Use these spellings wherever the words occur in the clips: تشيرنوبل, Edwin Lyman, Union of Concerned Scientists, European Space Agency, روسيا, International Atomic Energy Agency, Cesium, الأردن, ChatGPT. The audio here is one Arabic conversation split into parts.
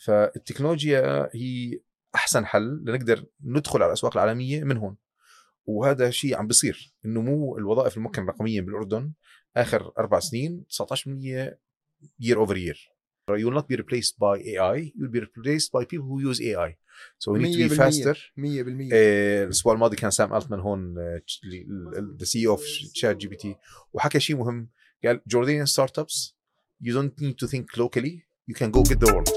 فالتكنولوجيا هي أحسن حل لنقدر ندخل على الأسواق العالمية من هون. وهذا شيء عم بصير. النمو الوظائف الممكن الرقمية بالأردن آخر 4 سنين 19% year over year. You will not be replaced by AI. You will be replaced by people who use AI. So we need to be faster. 100%. الأسبوع الماضي كان سام ألتمان هون the CEO of ChatGPT وحكى شيء مهم. قال Jordanian startups you don't need to think locally. You can go get the world.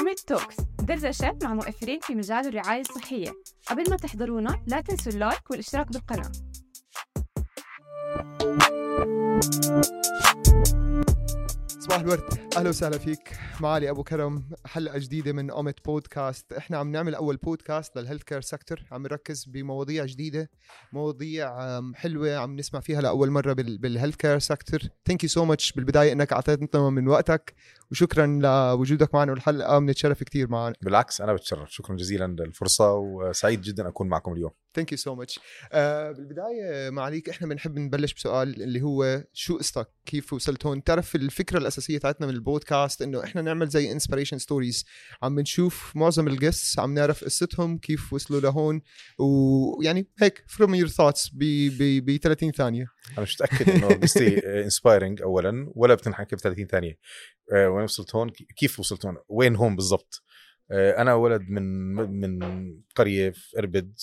أميد توكس دردشات مع مؤثرين في مجال الرعاية الصحية. قبل ما تحضرونا لا تنسوا اللايك والاشتراك بالقناة. صباح الورد، أهلا وسهلا فيك. معالي أبو كرم، حلقة جديدة من أوميت بودكاست. إحنا عم نعمل أول بودكاست للهيلث كير سيكتور، عم نركز بمواضيع جديدة، مواضيع حلوة عم نسمع فيها لأول مرة بالهيلث كير سيكتور. Thank you so much بالبداية إنك أعطيتنا من وقتك، وشكرا لوجودك معنا والحلقة، بنتشرف كتير معنا. بالعكس أنا بتشرف، شكرا جزيلا للفرصة وسعيد جدا أكون معكم اليوم. Thank you so much. بالبداية معليك، إحنا بنحب نبلش بسؤال اللي هو شو قصتك؟ كيف وصلت هون؟ تعرف الفكرة الأساسية تاعتنا من البودكاست إنه إحنا نعمل زي inspiration stories، عم نشوف معظم القصص، عم نعرف قصتهم كيف وصلوا لهون، ويعني هيك from your thoughts ب 30 ثانية. أنا مش متأكد إنه بستي inspiring أولاً ولا بتنحكي ب 30 ثانية. وين وصلت هون؟ كيف وصلت هون؟ وين هون بالضبط؟ أنا ولد من قرية في إربد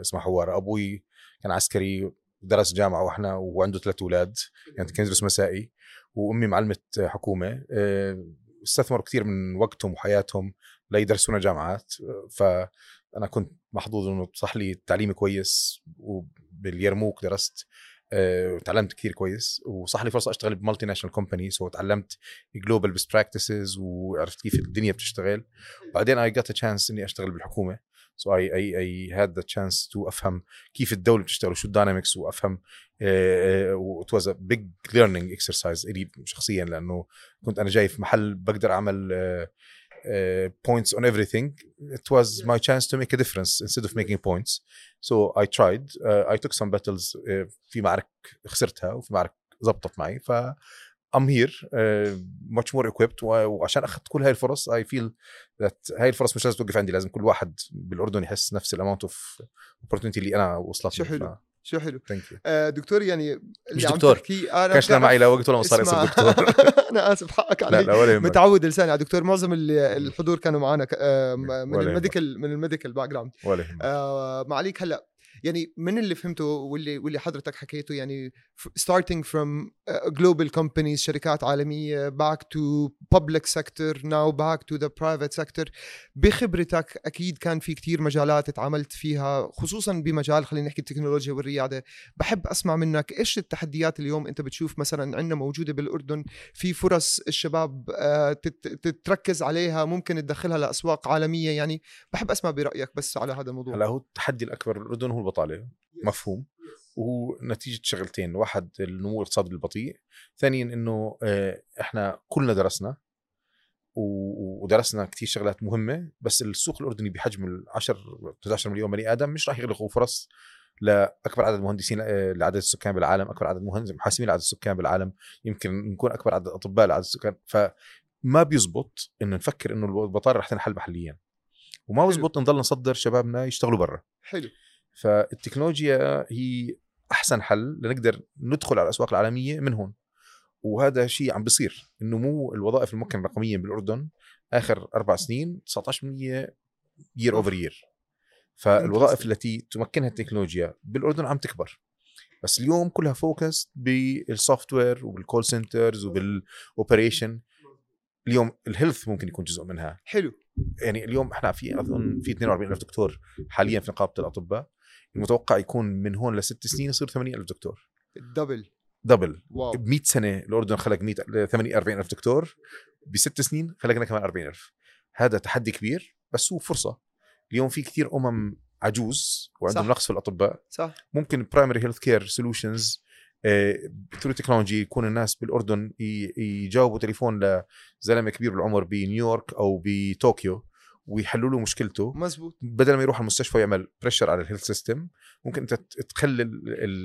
اسمها حوارة. أبوي كان عسكري، درس جامعة وإحنا وعنده 3 أولاد، يعني كان يدرس مسائي، وأمي معلمة حكومة. استثمروا كثير من وقتهم وحياتهم ليدرسونا جامعات، فأنا كنت محظوظ إنه صح لي تعليمي كويس، وباليرموك درست تعلمت كثير كويس، وصح لي فرصة أشتغل بمالتي ناشنال كومباني، تعلمت جلوبال بيست براكتسز وعرفت كيف الدنيا بتشتغل. بعدين I got a chance إني أشتغل بالحكومة، I had the chance to أفهم كيف الدولة بتشتغل وشو الداينامكس، وأفهم it was a big learning exercise لي شخصيا، لأنه كنت أنا جاي في محل بقدر أعمل points on everything. It was my chance to make a difference instead of making points. So I tried. I took some battles. في معركة خسرتها وفي معركة زبطت معي. I'm here much more equipped. وعشان أخذت كل هاي الفرص I feel that هاي الفرص مش لازم توقف عندي. لازم كل واحد بالأردن يحس نفس amount of opportunity اللي أنا وصلت له. شو حلو. دكتور، يعني اللي عم تحكي انا كشنا معي لوقت ولا ما صار يصير دكتور. انا اسف حقك علي، متعود لساني على دكتور. معظم الحضور كانوا معنا من الميديكال باك جراوند. ما عليك. هلا يعني من اللي فهمته واللي حضرتك حكيته، يعني starting from global companies شركات عالمية back to public sector now back to the private sector، بخبرتك أكيد كان في كتير مجالات اتعاملت فيها، خصوصا بمجال خلينا نحكي التكنولوجيا والريادة. بحب أسمع منك إيش التحديات اليوم أنت بتشوف مثلا عندنا موجودة بالأردن، في فرص الشباب تتركز عليها ممكن تدخلها لأسواق عالمية، يعني بحب أسمع برأيك بس على هذا الموضوع. هلا هو التحدي الأكبر بالأردن هو البطالة، مفهوم، وهو نتيجة شغلتين: واحد النمو الاقتصادي البطيء، ثانيا إنه إحنا كلنا درسنا ودرسنا كتير شغلات مهمة، بس السوق الأردني بحجم 10-12 مليون بني آدم مش راح يغلقوا فرص لأكبر عدد مهندسين لعدد السكان بالعالم، أكبر عدد محاسبين لعدد السكان بالعالم، يمكن نكون أكبر عدد أطباء لعدد السكان. فما بيزبط إنه نفكر إنه البطالة راح تنحل محليا، وما بيزبط نضل نصدر شبابنا يشتغلوا برا. حلو. فالتكنولوجيا هي أحسن حل لنقدر ندخل على الأسواق العالمية من هون. وهذا شيء عم بصير. النمو الوظائف الممكن الرقمية بالأردن آخر 4 سنين 19% year over year. فالوظائف التي تمكنها التكنولوجيا بالأردن عم تكبر، بس اليوم كلها فوكس بالسوفتوير وبالكول سنترز وبالأوبريشن. اليوم الهيلث ممكن يكون جزء منها. حلو. يعني اليوم احنا في 42,000 دكتور حاليا في نقابة الأطباء، المتوقع يكون من هون ل6 سنين يصير 80,000 دكتور. دبل. ب100 سنة الأردن خلق 48,000 دكتور، ب6 سنين خلقنا كمان 40,000. هذا تحدي كبير، بس هو فرصة. اليوم في كثير عجوز وعندهم نقص في الأطباء. صح. ممكن primary healthcare solutions through تكنولوجي يكون الناس بالأردن يجاوبوا تليفون لزلمة كبير بالعمر بنيويورك أو بطوكيو ويحلوا له مشكلته. مزبوط. بدل ما يروح المستشفى ويعمل بريشر على الهيلث سيستم، ممكن انت تقلل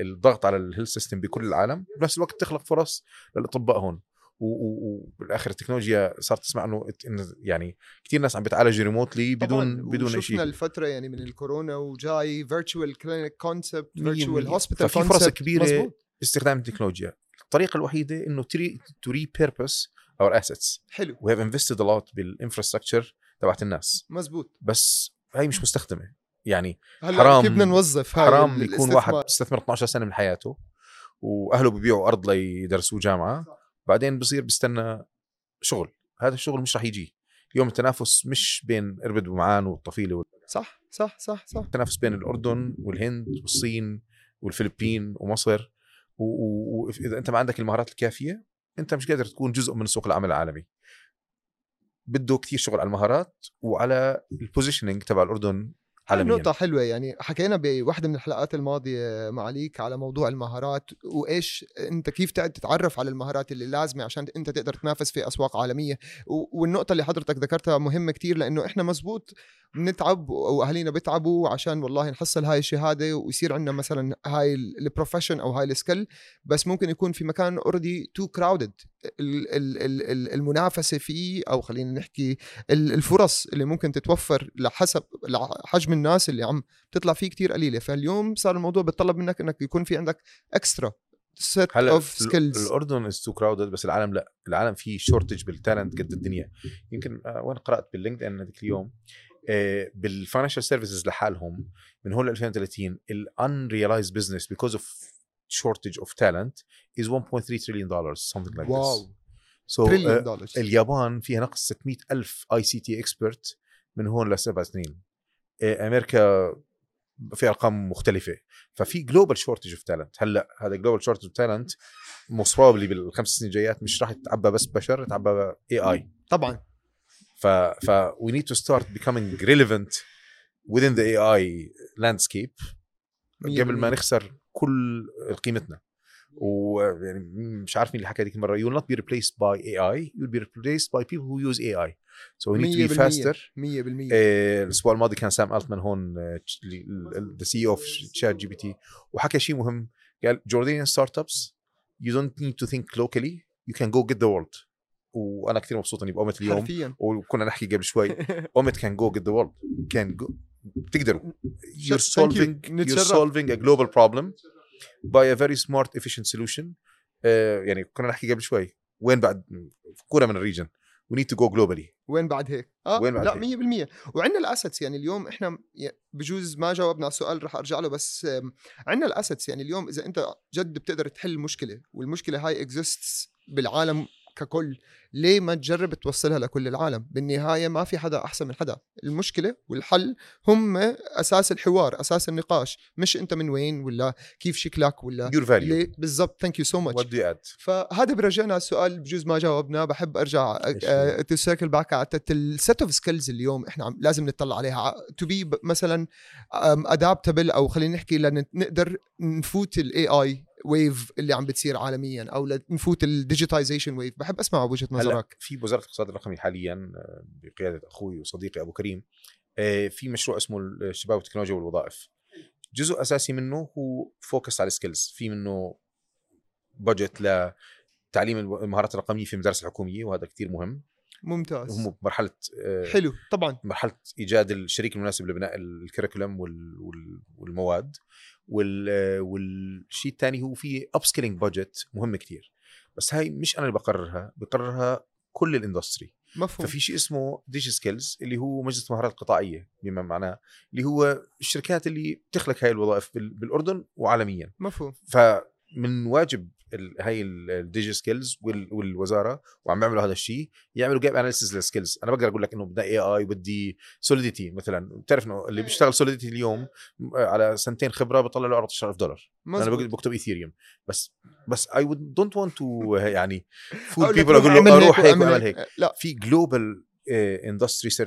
الضغط على الهيلث سيستم بكل العالم، بنفس الوقت تخلق فرص للأطباء هون. وبالاخر التكنولوجيا صارت تسمع انه يعني كثير ناس عم بتعالج ريموتلي بدون اي شيء. شفنا الفتره يعني من الكورونا وجاي فيرتشوال كلينيك كونسبت، فيرتشوال هوسبيتال كونسبت، ففي فرص كبيره باستخدام التكنولوجيا. الطريقه الوحيده انه تو ريبيربس اور اسيتس. حلو، وي هاف انفستد ا لوت بالانفراستراكشر تبعت الناس. مزبوط، بس هي مش مستخدمه. يعني حرام كيف بدنا نوظف هاي؟ حرام يكون واحد استثمر 12 سنه من حياته واهله ببيعوا ارض ليدرسوه جامعه، بعدين بصير بستنى شغل. هذا الشغل مش رح يجي. اليوم التنافس مش بين اربد ومعان والطفيله صح صح صح صح. التنافس بين الاردن والهند والصين والفلبين ومصر، واذا انت ما عندك المهارات الكافيه انت مش قادر تكون جزء من سوق العمل العالمي. بده كثير شغل على المهارات وعلى البوزيشننج تبع الاردن. نقطة حلوة، يعني حكينا بواحدة من الحلقات الماضية مع عليك على موضوع المهارات، وإيش أنت كيف تتعرف على المهارات اللي لازمة عشان أنت تقدر تنافس في أسواق عالمية. والنقطة اللي حضرتك ذكرتها مهمة كتير، لأنه إحنا مزبوط بنتعب وأهلينا بتعبوا عشان والله نحصل هاي الشهادة ويصير عندنا مثلا هاي البروفيشن أو هاي السكيل، بس ممكن يكون في مكان already too crowded. المنافسة فيه، أو خلينا نحكي الفرص اللي ممكن تتوفر لحسب حجم الناس اللي عم تطلع فيه كتير قليلة. فاليوم صار الموضوع بتطلب منك أنك يكون في عندك extra set of skills. الأردن is too crowded، بس العالم لا، العالم فيه shortage بالتالنت قد الدنيا. يمكن وين قرأت باللينكد إن هذيك اليوم بالفاينانشال سيرفيسز لحالهم من هون ل 2030 ال unrealized business because of shortage of talent is $1.3 trillion, something like wow. this. So اليابان فيها نقص 600,000 ICT expert من هون ل7 سنين. أمريكا في أرقام مختلفة. ففي global shortage of talent. هلا هذا global shortage of talent most probably بالخمس سنين الجايات مش راح يتعبى بس بشر، يتعبى AI طبعا. ف we need to start becoming relevant within the AI landscape قبل ما نخسر كل قيمتنا. ويعني مش عارف مين اللي حكى هذيك المره، you will not be replaced by AI, you will be replaced by people who use AI. So we need to be faster. 100%. الاسبوع الماضي كان سام ألتمان هون the CEO of ChatGPT، وحكى شيء مهم. قال Jordanian startups you don't need to think locally, you can go get the world. وانا كثير مبسوط اني بقومت اليوم حرفياً. وكنا نحكي قبل شوي قومت كان جو قد ذا وورلد، كان بتقدروا you're solving a global problem by a very smart efficient solution. يعني كنا نحكي قبل شوي وين بعد كنا من الريجن we need to go globally. وين بعد هيك؟ وين بعد لا 100%. وعندنا الاسيتس. يعني اليوم احنا بجوز ما جاوبنا على السؤال رح ارجع له، بس عندنا الاسيتس. يعني اليوم اذا انت جد بتقدر تحل مشكله، والمشكله هاي exists بالعالم ككل، ليه ما تجرب توصلها لكل العالم؟ بالنهاية ما في حدا أحسن من حدا. المشكلة والحل هم أساس الحوار، أساس النقاش، مش أنت من وين ولا كيف شكلك ولا ليه بالضبط. Thank you so much. What do you add؟ فهذا برجعنا السؤال بجوز ما جاوبنا. بحب أرجع to circle back على set of skills اليوم إحنا لازم نتطلع عليها to be مثلا adaptable، أو خلينا نحكي لنقدر نفوت ال AI ويف اللي عم بتصير عالميا، او نفوت الديجيتايزيشن ويف. بحب اسمع وجهه نظرك. في وزاره الاقتصاد الرقمي حاليا بقياده اخوي وصديقي ابو كريم في مشروع اسمه الشباب والتكنولوجيا والوظائف. جزء اساسي منه هو فوكس على السكيلز. في منه بادجت لتعليم المهارات الرقميه في المدارس الحكوميه، وهذا كتير مهم. ممتاز. هم بمرحله حلو طبعا، مرحله ايجاد الشريك المناسب لبناء الكريكولم والمواد. والشيء الثاني هو في upskilling budget مهم كتير، بس هاي مش أنا اللي بقررها كل الاندستري. مفهوم. ففي شيء اسمه ديجي سكيلز اللي هو مجلس المهارات القطاعية، بما معناه اللي هو الشركات اللي بتخلق هاي الوظائف بالأردن وعالميا. مفهوم. فمن واجب هاي الديجي سكيلز والوزارة وعم يعملوا هذا الشيء، يعملوا جاب أناليسيز للسكيلز. أنا بقدر أقول لك إنه بدي AI وبدي Solidity مثلاً. بتعرف إنه اللي بيشتغل Solidity اليوم على سنتين خبرة بطلع له $14,000. أنا بكتب Ethereum بس I don't want to يعني fool people أقول له أروح هيك وأعمل هيك. لا، في global industry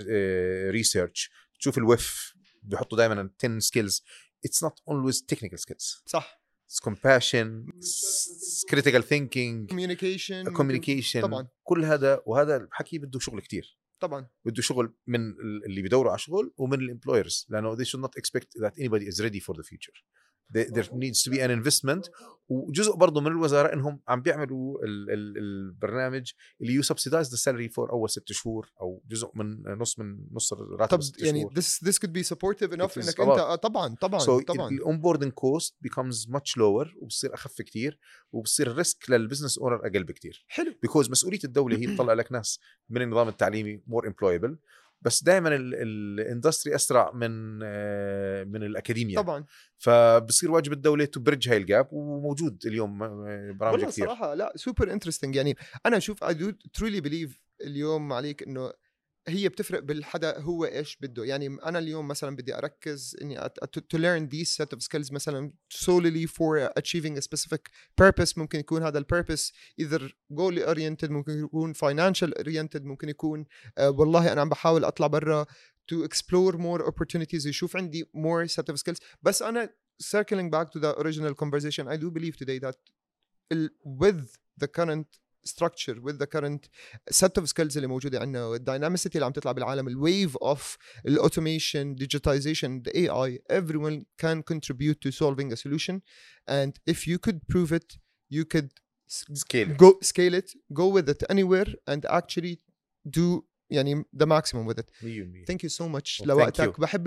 research تشوف الويف بيحطوا دائماً 10 skills. It's not always technical skills. صح. compassion, critical thinking, communication. طبعاً. كل هذا. وهذا الحكي بده شغل كتير طبعا، بده شغل من اللي بيدوروا على شغل ومن الامبلويرز، لانه they should not expect that anybody is ready for the future. there needs to be an investment. وجزء برضه من الوزاره انهم عم بيعملوا البرنامج اللي يسبسيدايز ذا سالري فور اول 6 شهور او جزء من نص راتب 6 شهور. يعني this could be supportive enough انك انت طبعا الاونبوردنج كوست becomes much lower وبصير اخف كتير وبصير الريسك للبزنس اونر اقل بكتير. حلو. because مسؤوليه الدوله هي تطلع لك ناس من النظام التعليمي more employable. بس دائما الاندستري اسرع من الاكاديميا طبعا، فبصير واجب الدوله تبرج هاي الجاب، وموجود اليوم برامج كثير. صراحه لا سوبر انترستينج. يعني انا اشوف اي دو تريلي بليف اليوم عليك انه هي بتفرق بالحدا هو ايش بده. يعني انا اليوم مثلا بدي اركز اني تو ليرن ذيس سيت اوف سكيلز مثلا solely for achieving a specific purpose. ممكن يكون هذا البيربس either goal oriented، ممكن يكون financial oriented، ممكن يكون والله انا عم بحاول اطلع برا to explore more opportunities، يشوف عندي more set of skills. بس انا circling back to the original conversation, I do believe today that with the current structure, with the current set of skills اللي موجودة عندنا والديناميسيتي اللي عم تطلع بالعالم، الويف اوف الاوتوميشن، digitization, the AI, everyone can contribute to solving a solution, and if you could prove it, you could scale it, go with it anywhere and actually do يعني the maximum with it. Thank you so much لوقتك. بحب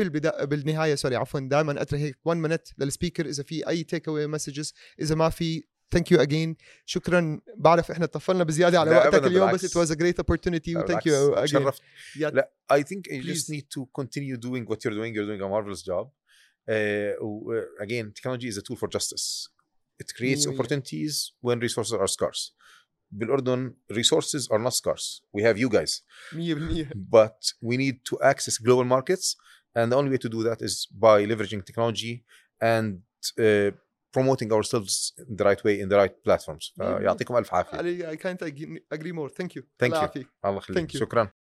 بالنهاية دائما أترك هيك 1 minute للسبيكر إذا في أي take away messages، إذا ما في thank you again. شكرا، بعرف احنا طفلنا بزياده على وقتك اليوم، بس it was a great opportunity and thank you again. شرفت. لا I think you just need to continue doing what you're doing. You're doing a marvelous job. Again, technology is a tool for justice. It creates opportunities when resources are scarce. بالأردن resources are not scarce. We have you guys. 100%. But we need to access global markets, and the only way to do that is by leveraging technology and promoting ourselves in the right way, in the right platforms. يعطيكم ألف عافية. I can't agree more. Thank you. Thank you. الله يخليك. شكرا.